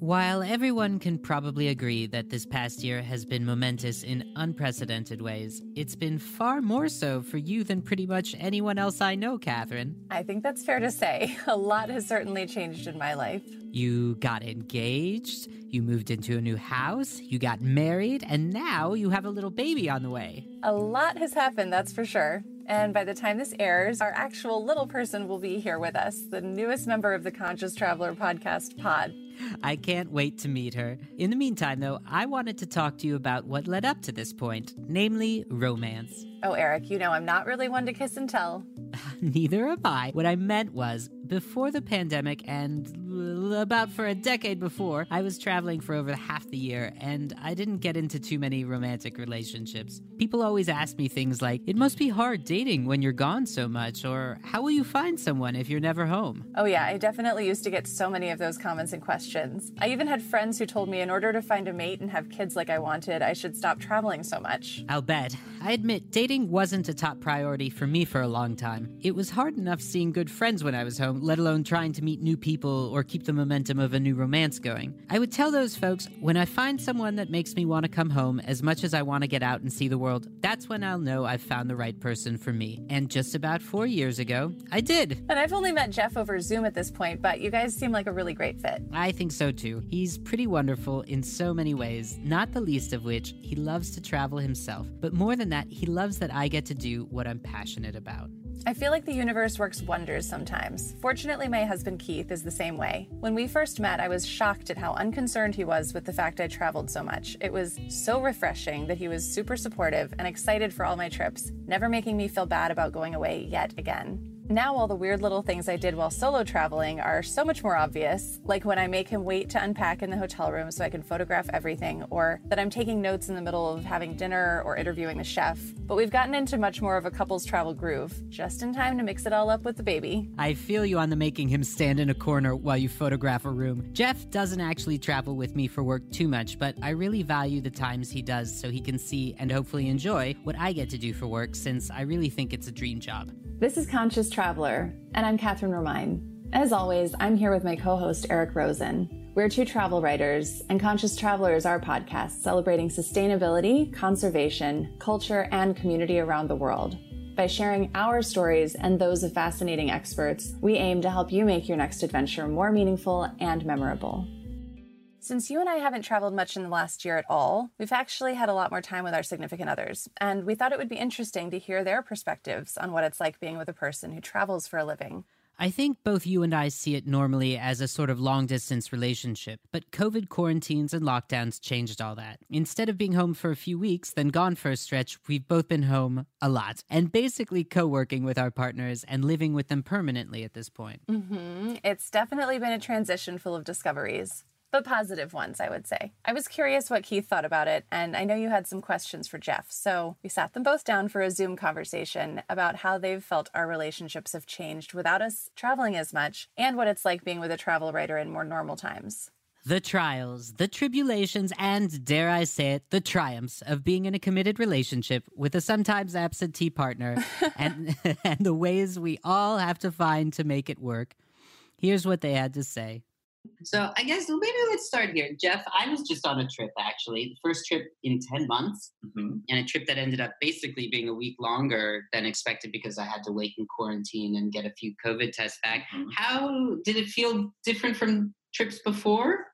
While everyone can probably agree that this past year has been momentous in unprecedented ways, it's been far more so for you than pretty much anyone else I know, Catherine. I think that's fair to say. A lot has certainly changed in my life. You got engaged, you moved into a new house, you got married, and now you have a little baby on the way. A lot has happened, that's for sure. And by the time this airs, our actual little person will be here with us, the newest member of the Conscious Traveler podcast pod. I can't wait to meet her. In the meantime, though, I wanted to talk to you about what led up to this point, namely romance. Oh, Eric, you know I'm not really one to kiss and tell. Neither am I. What I meant was, before the pandemic and about for a decade before, I was traveling for over half the year, and I didn't get into too many romantic relationships. People always ask me things like, it must be hard dating when you're gone so much, or how will you find someone if you're never home? Oh yeah, I definitely used to get so many of those comments and questions. I even had friends who told me in order to find a mate and have kids like I wanted, I should stop traveling so much. I'll bet. I admit, dating wasn't a top priority for me for a long time. It was hard enough seeing good friends when I was home, let alone trying to meet new people or keep the momentum of a new romance going. I would tell those folks, when I find someone that makes me want to come home as much as I want to get out and see the world, that's when I'll know I've found the right person for me. And just about 4 years ago, I did. And I've only met Jeff over Zoom at this point, but you guys seem like a really great fit. I think so too. He's pretty wonderful in so many ways, not the least of which, he loves to travel himself. But more than that, he loves that I get to do what I'm passionate about. I feel like the universe works wonders sometimes. Fortunately, my husband Keith is the same way. When we first met, I was shocked at how unconcerned he was with the fact I traveled so much. It was so refreshing that he was super supportive and excited for all my trips, never making me feel bad about going away yet again. Now all the weird little things I did while solo traveling are so much more obvious, like when I make him wait to unpack in the hotel room so I can photograph everything, or that I'm taking notes in the middle of having dinner or interviewing the chef. But we've gotten into much more of a couple's travel groove, just in time to mix it all up with the baby. I feel you on the making him stand in a corner while you photograph a room. Jeff doesn't actually travel with me for work too much, but I really value the times he does so he can see and hopefully enjoy what I get to do for work, since I really think it's a dream job. This is Conscious Traveler, and I'm Catherine Romine. As always, I'm here with my co-host, Eric Rosen. We're two travel writers, and Conscious Traveler is our podcast celebrating sustainability, conservation, culture, and community around the world. By sharing our stories and those of fascinating experts, we aim to help you make your next adventure more meaningful and memorable. Since you and I haven't traveled much in the last year at all, we've actually had a lot more time with our significant others, and we thought it would be interesting to hear their perspectives on what it's like being with a person who travels for a living. I think both you and I see it normally as a sort of long-distance relationship, but COVID quarantines and lockdowns changed all that. Instead of being home for a few weeks, then gone for a stretch, we've both been home a lot, and basically co-working with our partners and living with them permanently at this point. It's definitely been a transition full of discoveries. But positive ones, I would say. I was curious what Keith thought about it, and I know you had some questions for Jeff, so we sat them both down for a Zoom conversation about how they've felt our relationships have changed without us traveling as much, and what it's like being with a travel writer in more normal times. The trials, the tribulations, and, dare I say it, the triumphs of being in a committed relationship with a sometimes absentee partner, and the ways we all have to find to make it work. Here's what they had to say. So I guess maybe let's start here. Jeff, I was just on a trip, actually. The first trip in 10 months. And a trip that ended up basically being a week longer than expected because I had to wait in quarantine and get a few COVID tests back. How did it feel different from trips before?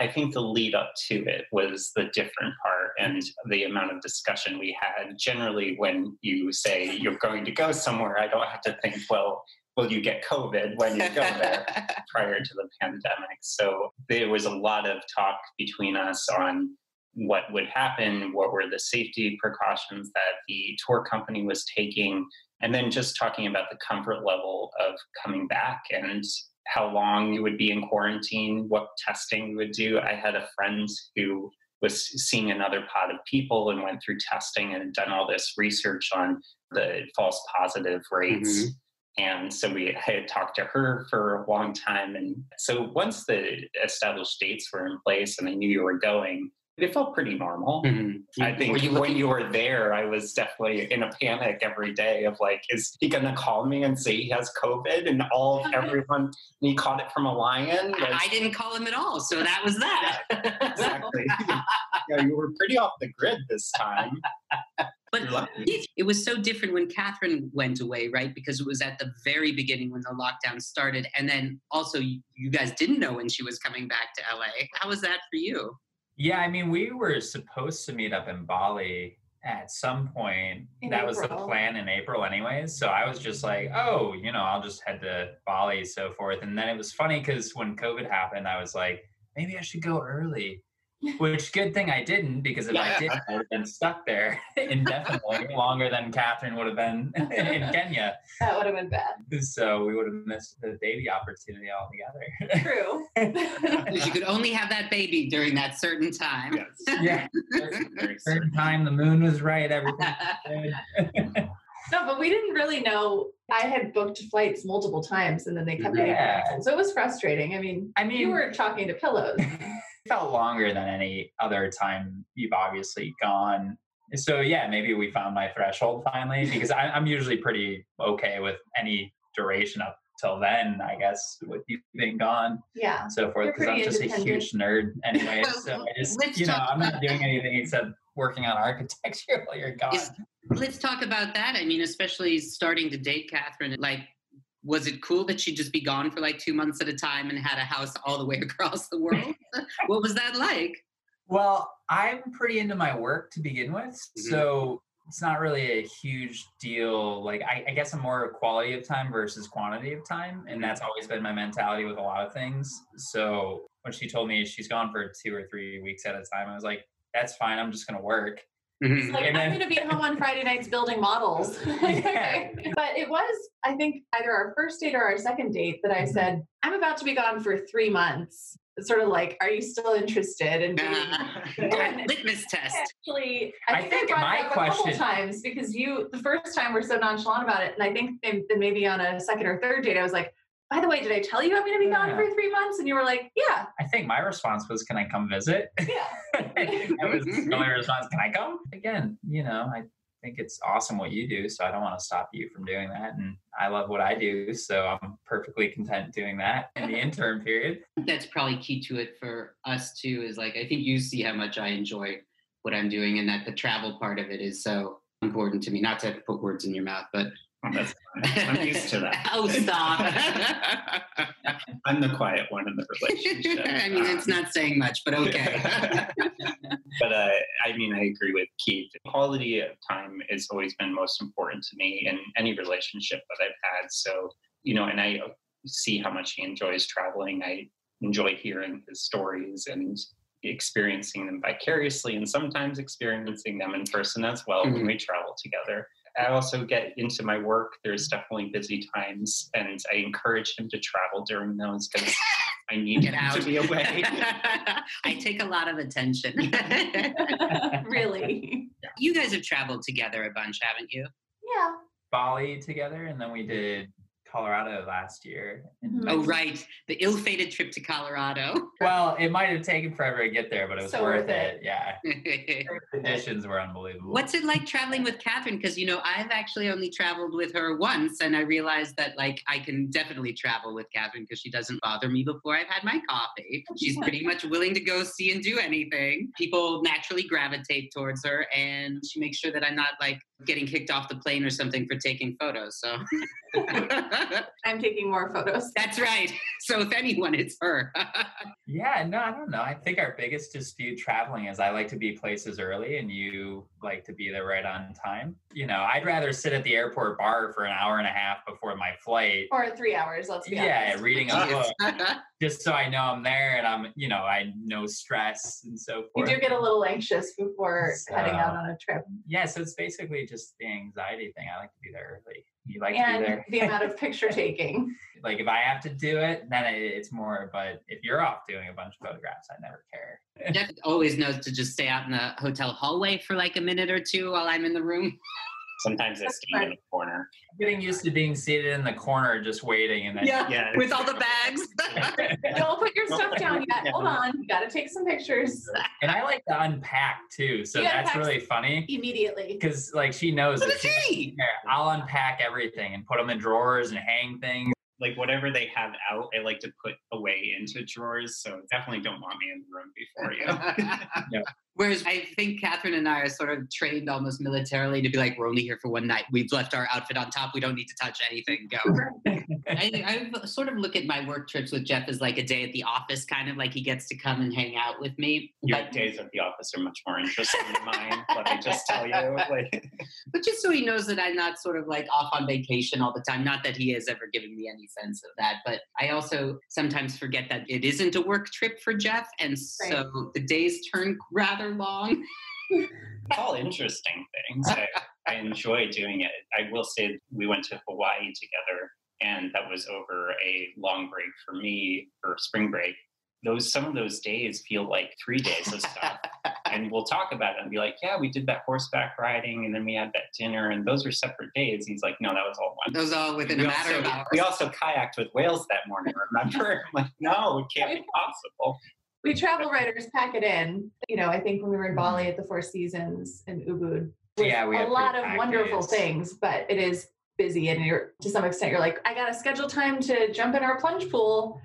I think the lead up to it was the different part and the amount of discussion we had. Generally, when you say you're going to go somewhere, I don't have to think, well, will you get COVID when you go there prior to the pandemic? So there was a lot of talk between us on what would happen, what were the safety precautions that the tour company was taking, and then just talking about the comfort level of coming back and how long you would be in quarantine, what testing you would do. I had a friend who was seeing another pod of people and went through testing and had done all this research on the false positive rates. And so I had talked to her for a long time. And so once the established dates were in place and I knew you were going, it felt pretty normal. Mm-hmm. I think when you were there, I was definitely in a panic every day of like, is he going to call me and say he has COVID and all of everyone, he caught it from a lion? I didn't call him at all. So that was that. Yeah, exactly. Yeah, you were pretty off the grid this time. But it was so different when Catherine went away, right? Because it was at the very beginning when the lockdown started. And then also you guys didn't know when she was coming back to LA. How was that for you? Yeah, I mean, we were supposed to meet up in Bali at some point. That was the plan in April anyways. So I was just like, oh, you know, I'll just head to Bali, so forth. And then it was funny because when COVID happened, I was like, maybe I should go early, which good thing I didn't, because if I did, I would have been stuck there indefinitely longer than Catherine would have been in Kenya. That would have been bad. So we would have missed the baby opportunity altogether. True. Because you could only have that baby during that certain time. Yes. Yeah. Certain time, the moon was right, everything was good. No, but we didn't really know. I had booked flights multiple times and then they kept getting canceled. So it was frustrating. I mean, you were talking to pillows. It felt longer than any other time you've obviously gone. So yeah, maybe we found my threshold finally, because I'm usually pretty okay with any duration up till then, I guess, with you being gone. Yeah. So forth, because I'm just a huge nerd anyway. So I just, you know, I'm not doing anything except working on architecture while you're gone. Let's talk about that. I mean, especially starting to date Catherine, like, was it cool that she'd just be gone for like 2 months at a time and had a house all the way across the world? What was that like? Well, I'm pretty into my work to begin with. Mm-hmm. So it's not really a huge deal. Like, I guess I'm more quality of time versus quantity of time. And that's always been my mentality with a lot of things. So when she told me she's gone for 2 or 3 weeks at a time, I was like, that's fine. I'm just going to work. It's like, I'm going to be at home on Friday nights building models. Yeah. But it was, I think, either our first date or our second date that I said, I'm about to be gone for 3 months. It's sort of like, are you still interested? And litmus test. Actually, I think I brought it up a couple times because you, the first time, were so nonchalant about it. And I think then maybe on a second or third date, I was like, by the way, did I tell you I'm going to be gone for 3 months? And you were like, yeah. I think my response was, can I come visit? Yeah. I think that was the only response. Can I come? Again, you know, I think it's awesome what you do. So I don't want to stop you from doing that. And I love what I do. So I'm perfectly content doing that in the interim period. That's probably key to it for us too, is like, I think you see how much I enjoy what I'm doing and that the travel part of it is so important to me. Not to put words in your mouth, but I'm used to that. Oh, stop. I'm the quiet one in the relationship. I mean, it's not saying much, but okay. But I mean, I agree with Keith. Quality of time has always been most important to me in any relationship that I've had. So, you know, and I see how much he enjoys traveling. I enjoy hearing his stories and experiencing them vicariously and sometimes experiencing them in person as well when we travel together. I also get into my work. There's definitely busy times, and I encourage him to travel during those because I need him to be away. I take a lot of attention. Really? Yeah. You guys have traveled together a bunch, haven't you? Yeah. Bali together, and then we did Colorado last year. Oh, right. The ill-fated trip to Colorado. Well, it might have taken forever to get there, but it was so worth it. Yeah. The conditions were unbelievable. What's it like traveling with Catherine? Because, you know, I've actually only traveled with her once, and I realized that, like, I can definitely travel with Catherine because she doesn't bother me before I've had my coffee. She's pretty much willing to go see and do anything. People naturally gravitate towards her, and she makes sure that I'm not, like, getting kicked off the plane or something for taking photos. So I'm taking more photos. That's right. So if anyone, it's her. Yeah, no, I don't know. I think our biggest dispute traveling is I like to be places early and you like to be there right on time. You know, I'd rather sit at the airport bar for an hour and a half before my flight. Or 3 hours, let's be honest. Reading a book. Just so I know I'm there and I'm, you know, I know stress and so forth. You do get a little anxious before heading out on a trip. Yeah, so it's basically just the anxiety thing. I like to be there early. You like to be there. The amount of picture taking. Like if I have to do it, then it's more. But if you're off doing a bunch of photographs, I never care. Jeff always knows to just stay out in the hotel hallway for like a minute or two while I'm in the room. Sometimes I stand in the corner. I'm getting used to being seated in the corner, just waiting, and then with all the bags. Don't put your stuff down yet. Hold on. You got to take some pictures. And I like to unpack too. So that's really funny. Immediately. Because like she knows that I'll unpack everything and put them in drawers and hang things. Like whatever they have out, I like to put away into drawers. So definitely don't want me in the room before you. Yeah. Whereas I think Catherine and I are sort of trained almost militarily to be like, we're only here for one night. We've left our outfit on top. We don't need to touch anything. Go. I sort of look at my work trips with Jeff as like a day at the office, kind of like he gets to come and hang out with me. Your days at the office are much more interesting than mine. Let me just tell you. Like. But just so he knows that I'm not sort of like off on vacation all the time. Not that he has ever given me any sense of that. But I also sometimes forget that it isn't a work trip for Jeff. And so the days turn rather long. It's all interesting things. I enjoy doing it. I will say we went to Hawaii together, and that was over a long break for me for spring break. Some of those days feel like 3 days of stuff. And we'll talk about it and be like, yeah, we did that horseback riding and then we had that dinner and those were separate days. And he's like, no, that was all one. That was all within a matter of hours. We also kayaked with whales that morning, remember? I'm like, no, it can't be possible. We travel writers pack it in. You know, I think when we were in Bali at the Four Seasons in Ubud, we had a lot of wonderful things, but it is busy. And to some extent, you're like, I got to schedule time to jump in our plunge pool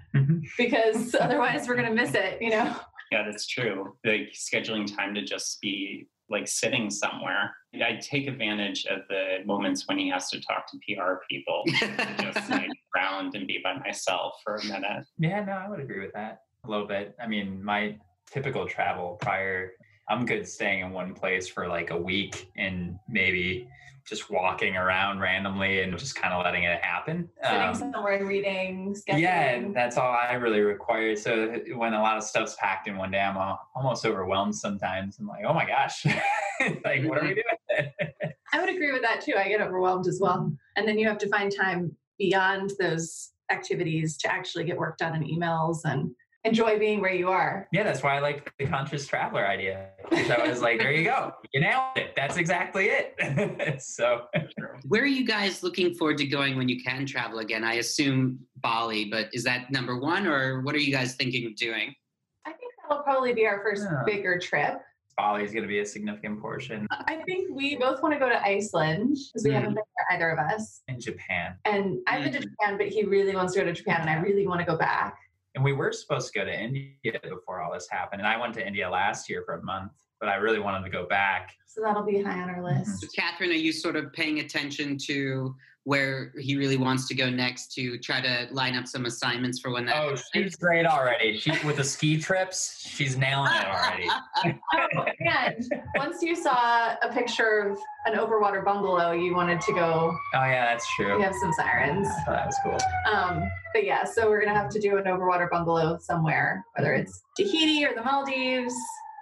because otherwise we're going to miss it, you know? Yeah, that's true. Like scheduling time to just be like sitting somewhere. I take advantage of the moments when he has to talk to PR people to just like round and be by myself for a minute. Yeah, no, I would agree with that. A little bit. I mean, my typical travel prior, I'm good staying in one place for like a week and maybe just walking around randomly and just kind of letting it happen. Sitting somewhere and reading, sketching. Yeah, that's all I really require. So when a lot of stuff's packed in one day, I'm almost overwhelmed sometimes. I'm like, oh my gosh, like what are we doing? I would agree with that too. I get overwhelmed as well. And then you have to find time beyond those activities to actually get work done in emails and enjoy being where you are. Yeah, that's why I like the conscious traveler idea. So I was like, there you go. You nailed it. That's exactly it. So where are you guys looking forward to going when you can travel again? I assume Bali, but is that number one or what are you guys thinking of doing? I think that'll probably be our first bigger trip. Bali is going to be a significant portion. I think we both want to go to Iceland because we haven't been there, either of us. And Japan. And I've been to Japan, but he really wants to go to Japan and I really want to go back. And we were supposed to go to India before all this happened. And I went to India last year for a month, but I really wanted to go back. So that'll be high on our list. So Catherine, are you sort of paying attention to where he really wants to go next to try to line up some assignments for when that happens? She's great already. With the ski trips, she's nailing it already. And once you saw a picture of an overwater bungalow, you wanted to go. Oh, yeah, that's true. We have some sirens. I thought that was cool. But yeah, so we're going to have to do an overwater bungalow somewhere, whether it's Tahiti or the Maldives.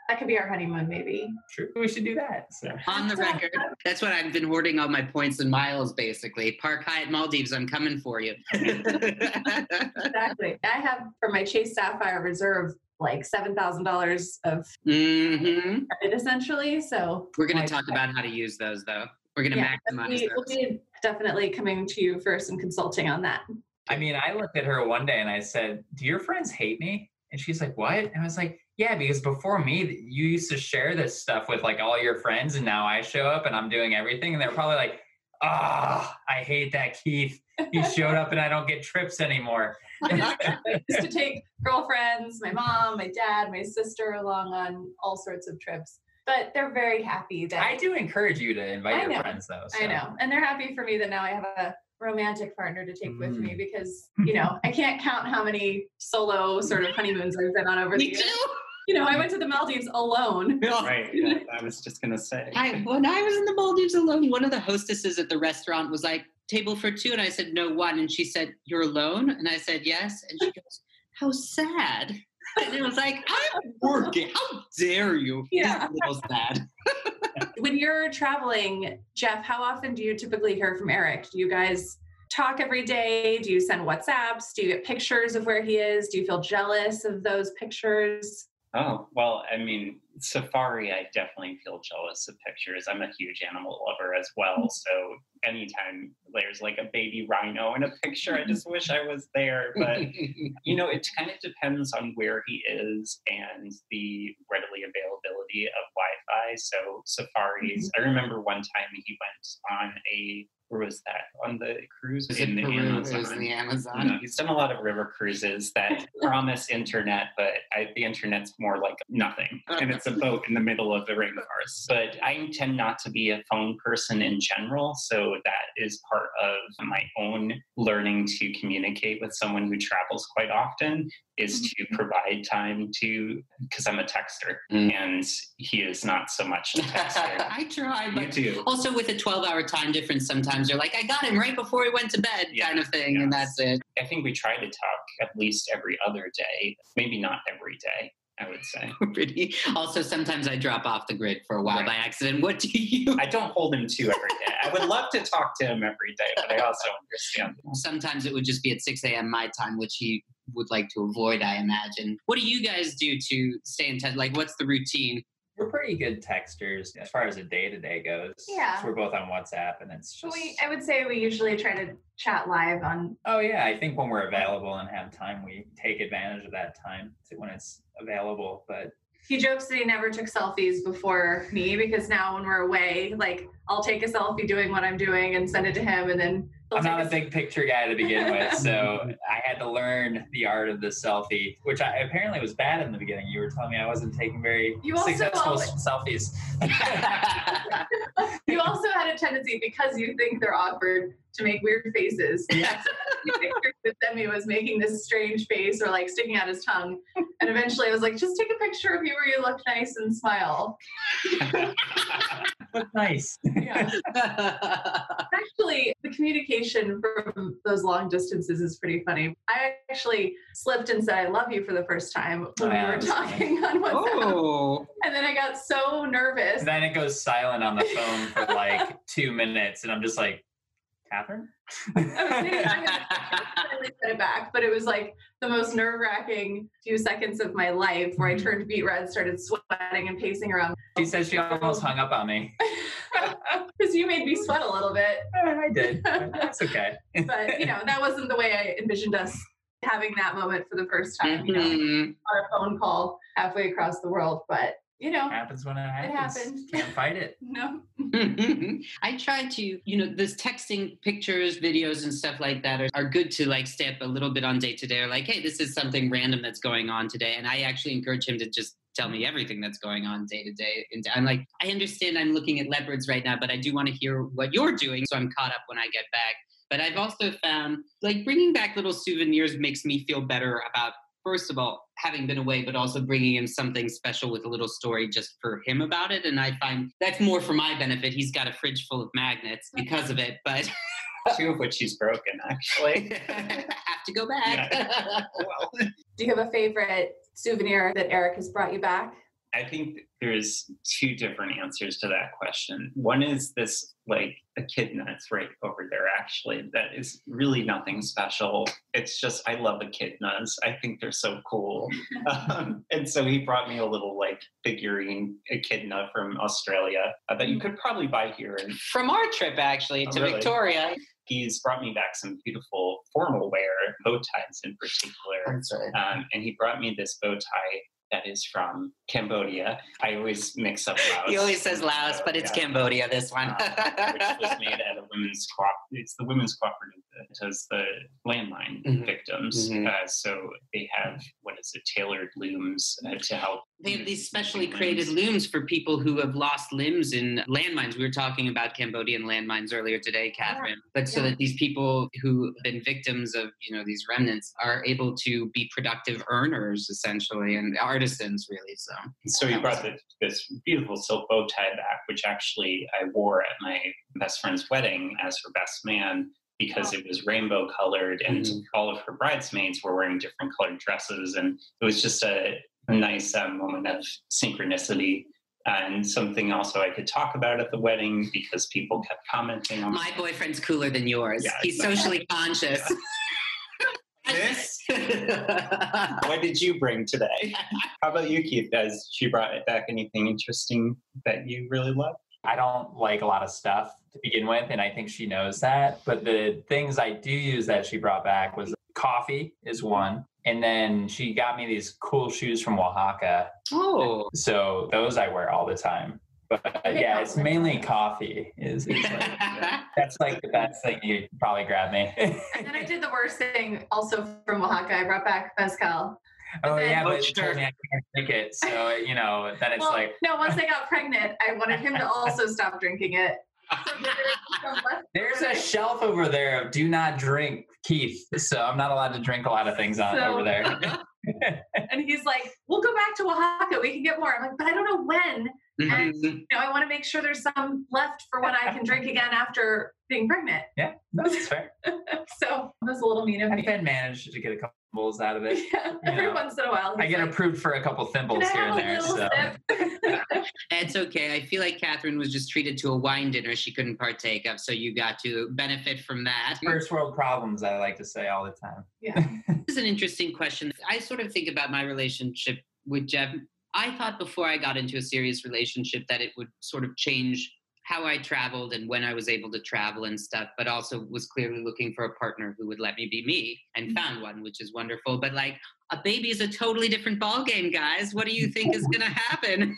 That could be our honeymoon, maybe. Sure. We should do that. So. On the record, that's what I've been hoarding all my points and miles, basically. Park Hyatt Maldives, I'm coming for you. Exactly. I have, for my Chase Sapphire Reserve, like $7,000 of credit, essentially. So we're going to talk about how to use those, though. We're going to maximize those. We'll be definitely coming to you for some consulting on that. I mean, I looked at her one day and I said, do your friends hate me? And she's like, what? And I was like, yeah, because before me, you used to share this stuff with like all your friends. And now I show up and I'm doing everything. And they're probably like, I hate that Keith. He showed up and I don't get trips anymore. I used to take girlfriends, my mom, my dad, my sister along on all sorts of trips. But they're very happy that I do encourage you to invite your friends though. So. I know. And they're happy for me that now I have a romantic partner to take with me because, you know, I can't count how many solo sort of honeymoons I've been on over the years. You know, I went to the Maldives alone. Right. Yeah, I was just going to say. When I was in the Maldives alone, one of the hostesses at the restaurant was like, table for two. And I said, no, one. And she said, you're alone? And I said, yes. And she goes, how sad. And it was like, I'm working. How dare you? Yeah. How sad. When you're traveling, Jeff, how often do you typically hear from Eric? Do you guys talk every day? Do you send WhatsApps? Do you get pictures of where he is? Do you feel jealous of those pictures? Oh, well, I mean, safari, I definitely feel jealous of pictures. I'm a huge animal lover as well. So anytime there's like a baby rhino in a picture, I just wish I was there. But, you know, it kind of depends on where he is and the readily availability of Wi-Fi. So safaris, I remember one time he went on a, where was that? On the cruise in the Amazon. In the Amazon. No, he's done a lot of river cruises that promise internet, but the internet's more like nothing. And it's a boat in the middle of the rainforest. But I tend not to be a phone person in general. So that is part of my own learning to communicate with someone who travels quite often, is to provide time to, because I'm a texter and he is not so much a texter. I try, but you do. Also with a 12-hour time difference, sometimes you're like, I got him right before he went to bed kind of thing. Yes. And that's it. I think we try to talk at least every other day, maybe not every day. I would say. Pretty. Also, sometimes I drop off the grid for a while by accident. What do you? I don't hold him to every day. I would love to talk to him every day, but I also understand. Sometimes it would just be at 6 a.m. my time, which he would like to avoid, I imagine. What do you guys do to stay in touch? Like, what's the routine? We're pretty good texters as far as a day-to-day goes. Yeah. So we're both on WhatsApp and it's just... I would say we usually try to chat live on... Oh, yeah. I think when we're available and have time, we take advantage of that time when it's available, but... He jokes that he never took selfies before me because now when we're away, like, I'll take a selfie doing what I'm doing and send it to him and then... I'm not a big picture guy to begin with, so I had to learn the art of the selfie, which I apparently was bad in the beginning. You were telling me I wasn't taking very successful selfies. You also had a tendency, because you think they're awkward, to make weird faces. Yeah. With them, he was making this strange face or like sticking out his tongue. And eventually I was like, just take a picture of you where you look nice and smile. Look nice. Yeah. Actually, the communication from those long distances is pretty funny. I actually slipped and said, I love you for the first time when we were talking on WhatsApp. Oh. And then I got so nervous. And then it goes silent on the phone for like 2 minutes. And I'm just like, Catherine? I finally put it back, but it was like the most nerve-wracking few seconds of my life where I turned beet red, started sweating and pacing around. She says she almost hung up on me. Because you made me sweat a little bit. I did. That's okay. But, you know, that wasn't the way I envisioned us having that moment for the first time, you know, on a phone call halfway across the world, but... You know, it happens when it happens. It happened. Can't fight it. No. I try to, you know, this texting pictures, videos and stuff like that are good to like stay up a little bit on day to day. Or like, hey, this is something random that's going on today. And I actually encourage him to just tell me everything that's going on day to day. And I'm like, I understand I'm looking at leopards right now, but I do want to hear what you're doing. So I'm caught up when I get back. But I've also found like bringing back little souvenirs makes me feel better about, first of all, having been away, but also bringing in something special with a little story just for him about it. And I find that's more for my benefit. He's got a fridge full of magnets because of it, but... Two of which he's broken, actually. Have to go back. Yeah. Well. Do you have a favorite souvenir that Eric has brought you back? I think there's two different answers to that question. One is this, like, echidna. It's right over there, actually. That is really nothing special. It's just, I love echidnas. I think they're so cool. And so he brought me a little, like, figurine echidna from Australia that you could probably buy here. From our trip, actually, to Victoria. He's brought me back some beautiful formal wear, bow ties in particular. That's right. And he brought me this bow tie that is from Cambodia. I always mix up Laos. He always says Laos, but it's Cambodia, this one. Which was made at a it's the women's cooperative that has the landmine victims. Mm-hmm. So they have, tailored looms to help. They have these specially created looms for people who have lost limbs in landmines. We were talking about Cambodian landmines earlier today, Catherine. Yeah. But so that these people who have been victims of, you know, these remnants are able to be productive earners, essentially, and artisans, really. So you brought this beautiful silk bow tie back, which actually I wore at my best friend's wedding as her best man, because it was rainbow colored and all of her bridesmaids were wearing different colored dresses. And it was just a nice moment of synchronicity. And something also I could talk about at the wedding because people kept commenting on my boyfriend's cooler than yours. Yeah, he's socially conscious. Yeah. this? What did you bring today? How about you, Keith? Has she brought it back anything interesting that you really love? I don't like a lot of stuff to begin with, and I think she knows that. But the things I do use that she brought back was coffee is one. And then she got me these cool shoes from Oaxaca. Oh. So those I wear all the time. But yeah, it's mainly coffee. Is like, that's like the best thing you probably grab me. And then I did the worst thing also from Oaxaca. I brought back mezcal. But sure. I can't drink it. So, then it's No, once I got pregnant, I wanted him to also stop drinking it. There's a shelf over there of do not drink, Keith. So I'm not allowed to drink a lot of things over there. And he's like, we'll go back to Oaxaca. We can get more. I'm like, but I don't know when. And, I want to make sure there's some left for when I can drink again after being pregnant. Yeah, that's fair. So that was a little mean of me. I've managed to get a couple bowls out of it. Yeah, every once in a while. I get approved for a couple thimbles here and there. So. It's okay. I feel like Catherine was just treated to a wine dinner she couldn't partake of, so you got to benefit from that. First world problems, I like to say all the time. Yeah. This is an interesting question. I sort of think about my relationship with Jeff. I thought before I got into a serious relationship that it would sort of change how I traveled and when I was able to travel and stuff, but also was clearly looking for a partner who would let me be me and found one, which is wonderful. But a baby is a totally different ballgame, guys. What do you think is going to happen?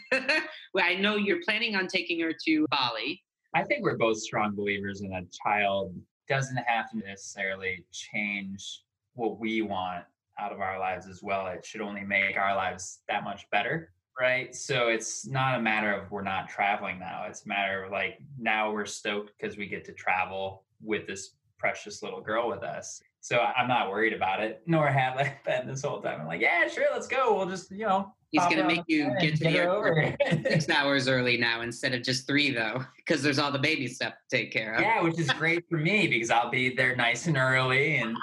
Well, I know you're planning on taking her to Bali. I think we're both strong believers in a child doesn't have to necessarily change what we want out of our lives as well. It should only make our lives that much better, right? So it's not a matter of we're not traveling now. It's a matter of now we're stoked because we get to travel with this precious little girl with us. So I'm not worried about it, nor have I been this whole time. I'm like, yeah, sure, let's go. We'll just, he's going to make you get to the airport 6 hours early now instead of just 3, though, because there's all the baby stuff to take care of. Yeah, which is great for me because I'll be there nice and early and...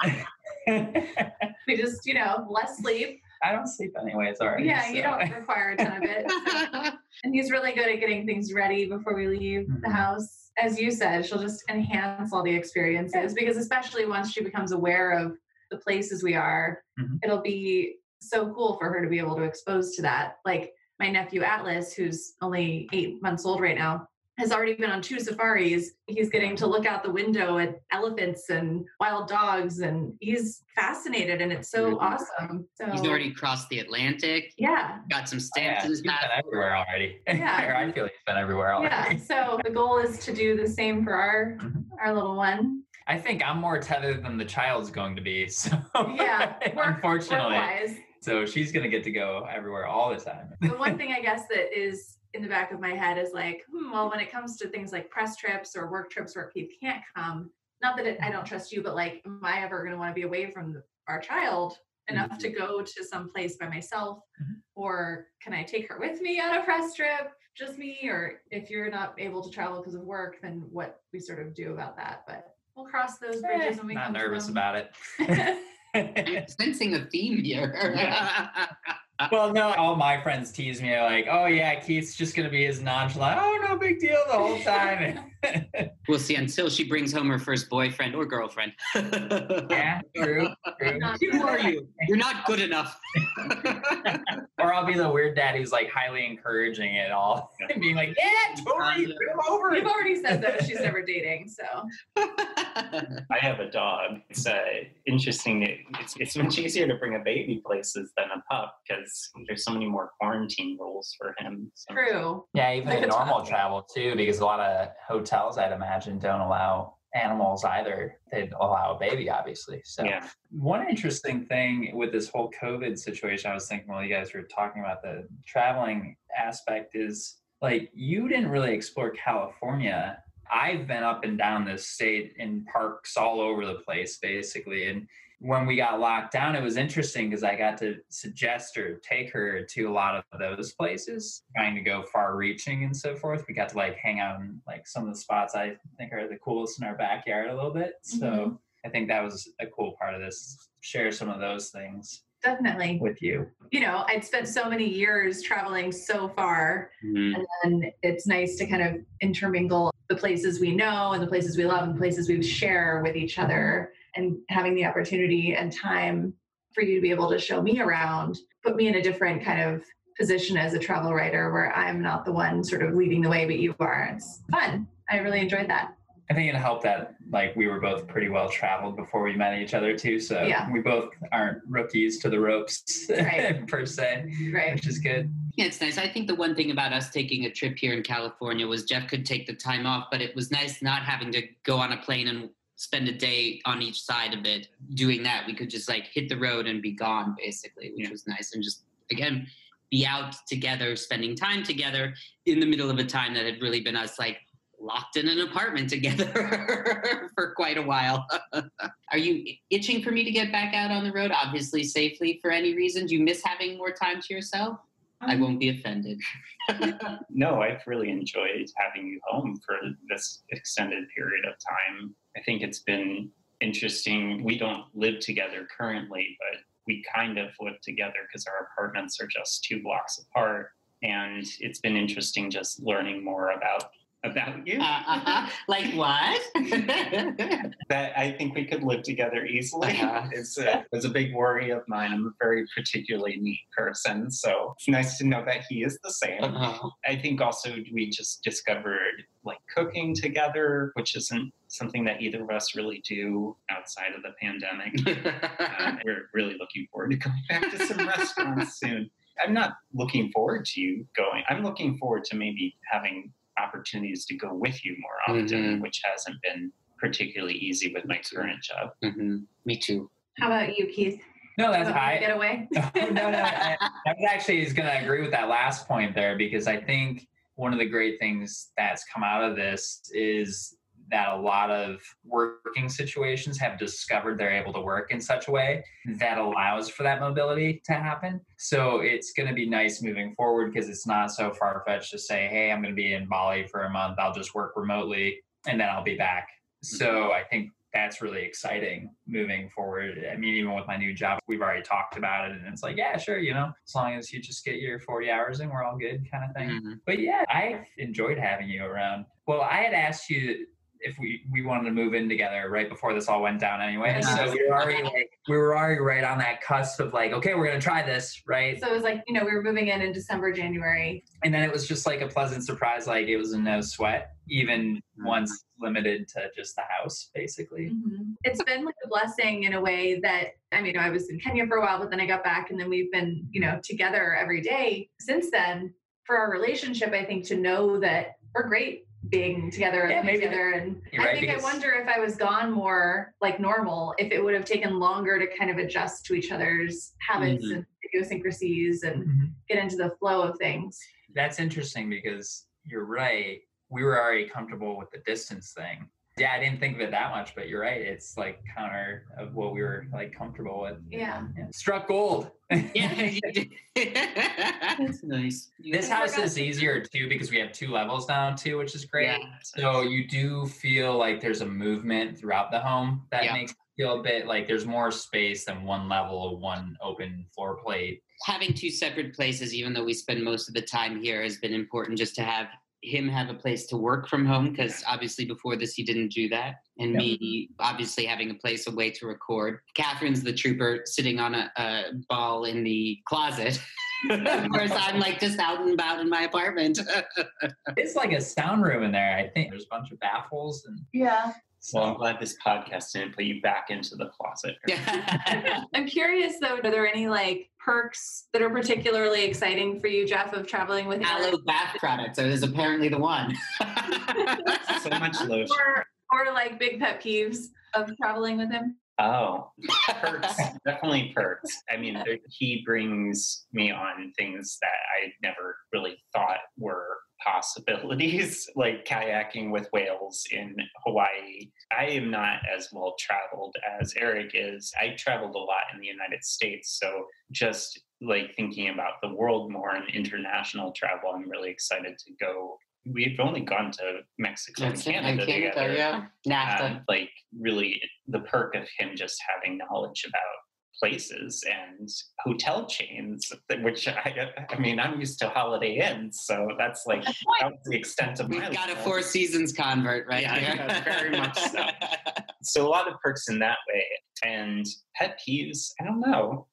We just, less sleep. I don't sleep anyways, already. Yeah, so. You don't require a ton of it. So. And he's really good at getting things ready before we leave the house. As you said, she'll just enhance all the experiences because especially once she becomes aware of the places we are, it'll be so cool for her to be able to expose to that. Like my nephew Atlas, who's only 8 months old right now, has already been on 2 safaris. He's getting to look out the window at elephants and wild dogs, and he's fascinated, and it's so awesome. So, he's already crossed the Atlantic. Yeah. Got some stamps in his passport. He's been everywhere already. Yeah. I feel he's been everywhere already. Yeah, so the goal is to do the same for our little one. I think I'm more tethered than the child's going to be, so unfortunately. Work-wise. So she's going to get to go everywhere all the time. The one thing I guess that is in the back of my head is when it comes to things like press trips or work trips where Keith can't come, not that I don't trust you, but am I ever going to want to be away from our child enough to go to some place by myself? Or can I take her with me on a press trip? Just me? Or if you're not able to travel because of work, then what we sort of do about that. But we'll cross those bridges when we come to them. Not nervous about it. I'm sensing a theme here. Well, no, all my friends tease me oh yeah, Keith's just going to be as nonchalant. Oh, no big deal the whole time. We'll see until she brings home her first boyfriend or girlfriend. Yeah, true. Who are you? You're not good enough. Or I'll be the weird dad who's highly encouraging it all. And being yeah, totally, come over. You've already said that she's never dating, so. I have a dog. It's interesting. It's much easier to bring a baby places than a pup because there's so many more quarantine rules for him. So. True. Yeah, even in normal travel too, because a lot of hotels, I'd imagine, don't allow animals either. They'd allow a baby, obviously. So one interesting thing with this whole COVID situation, I was thinking while you guys were talking about the traveling aspect is you didn't really explore California. I've been up and down this state in parks all over the place, basically. And when we got locked down, it was interesting because I got to suggest or take her to a lot of those places, trying to go far reaching and so forth. We got to hang out in some of the spots I think are the coolest in our backyard a little bit. So I think that was a cool part of this. Share some of those things. Definitely. With you. I'd spent so many years traveling so far, and then it's nice to kind of intermingle the places we know and the places we love and places we share with each other and having the opportunity and time for you to be able to show me around put me in a different kind of position as a travel writer where I'm not the one sort of leading the way, but you are. It's fun. I really enjoyed that. I think it helped that like we were both pretty well traveled before we met each other too. So yeah. We both aren't rookies to the ropes right. per se, right. Which is good. Yeah, it's nice. I think the one thing about us taking a trip here in California was Jeff could take the time off, but it was nice not having to go on a plane and spend a day on each side of it. Doing that, we could just like hit the road and be gone basically, which was nice. And just, again, be out together, spending time together in the middle of a time that had really been us like locked in an apartment together for quite a while. Are you itching for me to get back out on the road? Obviously safely for any reason. Do you miss having more time to yourself? I won't be offended. No, I've really enjoyed having you home for this extended period of time. I think it's been interesting. We don't live together currently, but we kind of live together because our apartments are just 2 blocks apart. And it's been interesting just learning more about you. Like what? That I think we could live together easily. It's a big worry of mine. I'm a very particularly neat person. So it's nice to know that he is the same. Uh-huh. I think also we just discovered like cooking together, which isn't something that either of us really do outside of the pandemic. We're really looking forward to going back to some restaurants soon. I'm not looking forward to you going. I'm looking forward to maybe having opportunities to go with you more often, mm-hmm. which hasn't been particularly easy with my current job. Mm-hmm. Me too. How about you, Keith? No, that's high. Get away. No. I actually is going to agree with that last point there, because I think one of the great things that's come out of this is that a lot of working situations have discovered they're able to work in such a way that allows for that mobility to happen. So it's going to be nice moving forward because it's not so far-fetched to say, hey, I'm going to be in Bali for a month. I'll just work remotely and then I'll be back. So I think that's really exciting moving forward. I mean, even with my new job, we've already talked about it and it's like, yeah, sure, as long as you just get your 40 hours in, we're all good kind of thing. Mm-hmm. But yeah, I've enjoyed having you around. Well, I had asked you if we wanted to move in together right before this all went down anyway. So we were already right on that cusp of like, okay, we're going to try this, right? So it was like, we were moving in December, January. And then it was just like a pleasant surprise. Like it was a no sweat, even once limited to just the house, basically. Mm-hmm. It's been like a blessing in a way that, I was in Kenya for a while, but then I got back and then we've been, together every day since then. For our relationship, I think to know that we're great being together, yeah, maybe together. And right, I wonder if I was gone more like normal, if it would have taken longer to kind of adjust to each other's habits mm-hmm. and idiosyncrasies and mm-hmm. get into the flow of things. That's interesting because you're right. We were already comfortable with the distance thing. Yeah, I didn't think of it that much, but you're right. It's like counter of what we were like comfortable with. Yeah. Struck gold. Yeah. That's nice. This house is easier too, because we have 2 levels now too, which is great. Yeah. So you do feel like there's a movement throughout the home that makes it feel a bit like there's more space than one level of one open floor plate. Having 2 separate places, even though we spend most of the time here, has been important just to have him have a place to work from home, because obviously before this he didn't do that, and me obviously having a way to record. Catherine's the trooper sitting on a ball in the closet. Of course, I'm like just out and about in my apartment. It's like a sound room in there. I think there's a bunch of baffles and So I'm glad this podcast didn't put you back into the closet. I'm curious though, are there any like perks that are particularly exciting for you, Jeff, of traveling with aloe bath products? Is apparently the one. So much lotion. Or like big pet peeves of traveling with him. Oh, perks. Definitely perks. He brings me on things that I never really thought were possibilities, like kayaking with whales in Hawaii. I am not as well traveled as Eric is. I traveled a lot in the United States, so just like thinking about the world more and international travel, I'm really excited to go. We've only gone to Mexico and Canada together. Really the perk of him just having knowledge about places and hotel chains, which I mean, I'm used to Holiday Inns, so that's like that was the extent of my life. We've got a Four Seasons convert right here. Yeah, very much so. So a lot of perks in that way. And pet peeves, I don't know.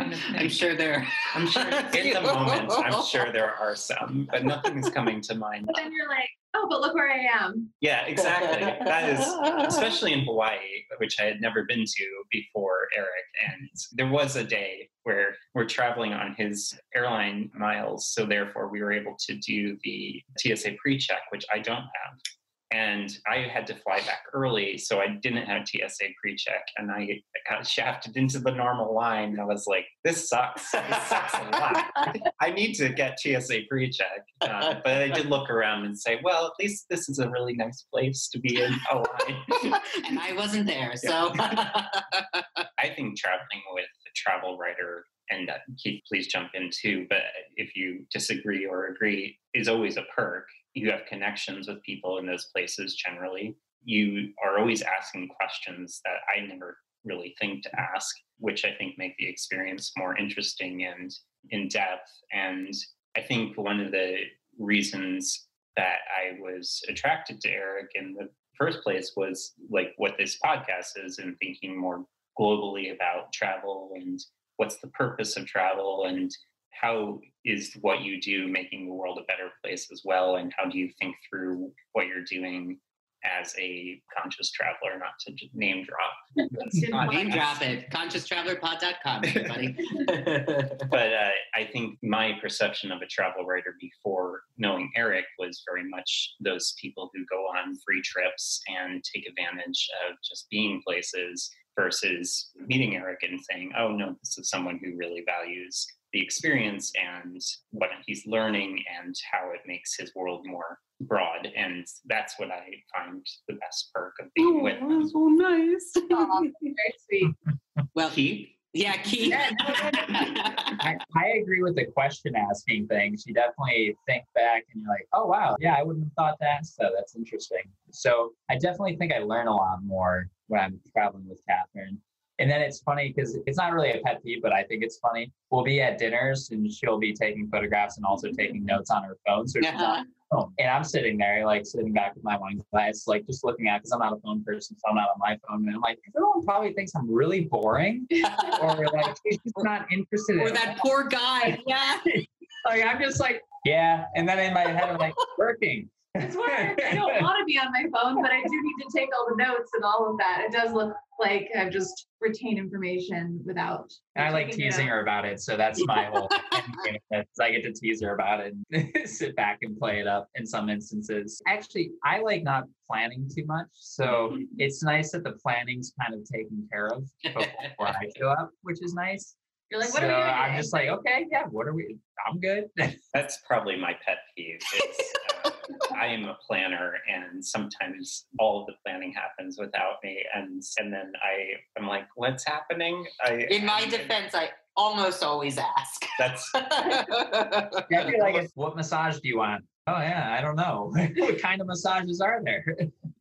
I'm sure in the moment, I'm sure there are some, but nothing is coming to mind. But then you're like, oh, but look where I am. Yeah, exactly. That is, especially in Hawaii, which I had never been to before Eric. And there was a day where we're traveling on his airline miles. So therefore we were able to do the TSA pre-check, which I don't have. And I had to fly back early, so I didn't have TSA pre-check, and I got shafted into the normal line. And I was like, this sucks. This sucks a lot. I need to get TSA pre-check. But I did look around and say, well, at least this is a really nice place to be in a line. And I wasn't there, so. I think traveling with a travel writer, and Keith, please jump in too, but if you disagree or agree, is always a perk. You have connections with people in those places generally. You are always asking questions that I never really think to ask, which I think make the experience more interesting and in depth. And I think one of the reasons that I was attracted to Eric in the first place was like what this podcast is, and thinking more globally about travel and what's the purpose of travel, and how is what you do making the world a better place as well? And how do you think through what you're doing as a conscious traveler, not to name drop? Name drop it. ConsciousTravelerPod.com, everybody. But I think my perception of a travel writer before knowing Eric was very much those people who go on free trips and take advantage of just being places, versus meeting Eric and saying, oh, no, this is someone who really values the experience and what he's learning and how it makes his world more broad. And that's what I find the best perk of being with him. That's so nice. Oh, very sweet. Well, Keith? Yeah, Keith. I agree with the question asking things. You definitely think back and you're like, oh, wow. Yeah, I wouldn't have thought that. So that's interesting. So I definitely think I learn a lot more when I'm traveling with Catherine. And then it's funny because it's not really a pet peeve, but I think it's funny. We'll be at dinners and she'll be taking photographs and also taking notes on her phone. So she's on her phone. And I'm sitting there, like sitting back with my wine glass, like just looking at, because I'm not a phone person, so I'm not on my phone. And I'm like, everyone probably thinks I'm really boring. Or like, she's just not interested in it. Or that poor guy. Yeah. Like, I'm just like, yeah. And then in my head, I'm like, working. It's weird. I don't want to be on my phone, but I do need to take all the notes and all of that. It does look like I've just retained information without. And I like teasing her about it. So that's my whole thing. I get to tease her about it and sit back and play it up in some instances. Actually, I like not planning too much. So it's nice that the planning's kind of taken care of before I show up, which is nice. You're like, what are we doing? I'm just like, okay, yeah, what are we? I'm good. That's probably my pet peeve. I am a planner, and sometimes all of the planning happens without me. And then I'm like, what's happening? In my defense, I almost always ask. That's like, what massage do you want? Oh, yeah, I don't know. What kind of massages are there?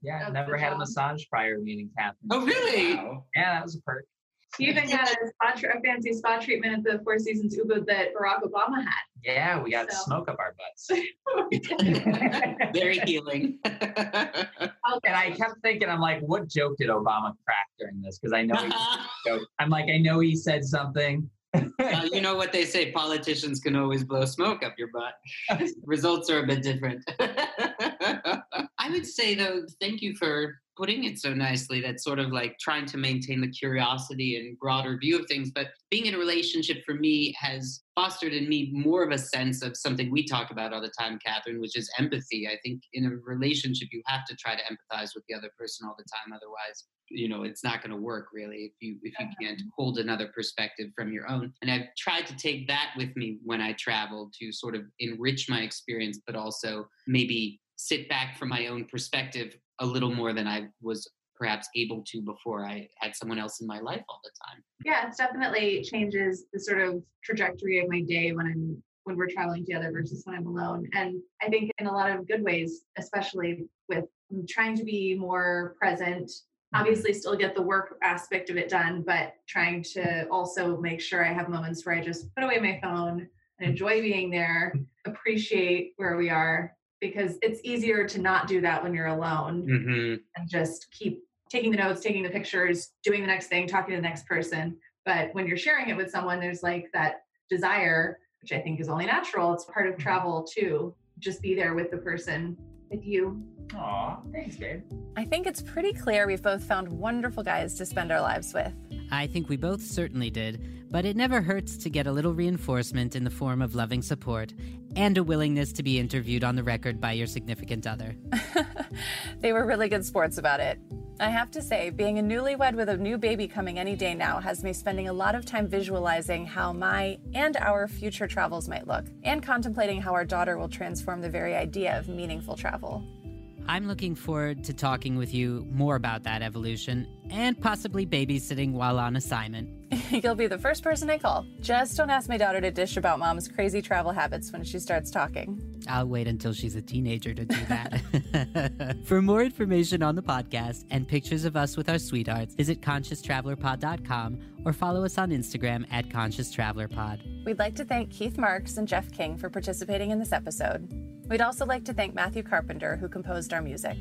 Yeah, I've never had a massage prior to meeting Catherine. Oh, really? Wow. Yeah, that was a perk. You even got a fancy spa treatment at the Four Seasons Ubud that Barack Obama had. Yeah, we got smoke up our butts. Very healing. And I kept thinking, I'm like, what joke did Obama crack during this? Because I know I know he said something. You know what they say, politicians can always blow smoke up your butt. Results are a bit different. I would say, though, thank you for putting it so nicely, that sort of like trying to maintain the curiosity and broader view of things. But being in a relationship for me has fostered in me more of a sense of something we talk about all the time, Catherine, which is empathy. I think in a relationship, you have to try to empathize with the other person all the time. Otherwise, you know, it's not going to work really if you can't hold another perspective from your own. And I've tried to take that with me when I travel to sort of enrich my experience, but also maybe sit back from my own perspective a little more than I was perhaps able to before I had someone else in my life all the time. Yeah, it definitely changes the sort of trajectory of my day when we're traveling together versus when I'm alone. And I think in a lot of good ways, especially with trying to be more present obviously still get the work aspect of it done, but trying to also make sure I have moments where I just put away my phone and enjoy being there, appreciate where we are, because it's easier to not do that when you're alone and just keep taking the notes, taking the pictures, doing the next thing, talking to the next person. But when you're sharing it with someone, there's like that desire, which I think is only natural. It's part of travel too. Just be there with the person, with you. Aw, thanks, babe. I think it's pretty clear we've both found wonderful guys to spend our lives with. I think we both certainly did, but it never hurts to get a little reinforcement in the form of loving support and a willingness to be interviewed on the record by your significant other. They were really good sports about it. I have to say, being a newlywed with a new baby coming any day now has me spending a lot of time visualizing how my and our future travels might look, and contemplating how our daughter will transform the very idea of meaningful travel. I'm looking forward to talking with you more about that evolution and possibly babysitting while on assignment. You'll be the first person I call. Just don't ask my daughter to dish about mom's crazy travel habits when she starts talking. I'll wait until she's a teenager to do that. For more information on the podcast and pictures of us with our sweethearts, visit ConsciousTravelerPod.com or follow us on Instagram at ConsciousTravelerPod. We'd like to thank Keith Marks and Jeff King for participating in this episode. We'd also like to thank Matthew Carpenter, who composed our music.